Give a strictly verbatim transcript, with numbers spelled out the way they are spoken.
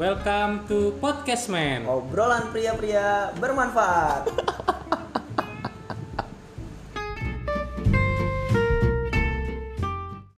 Welcome to Podcast Man. Obrolan pria-pria bermanfaat.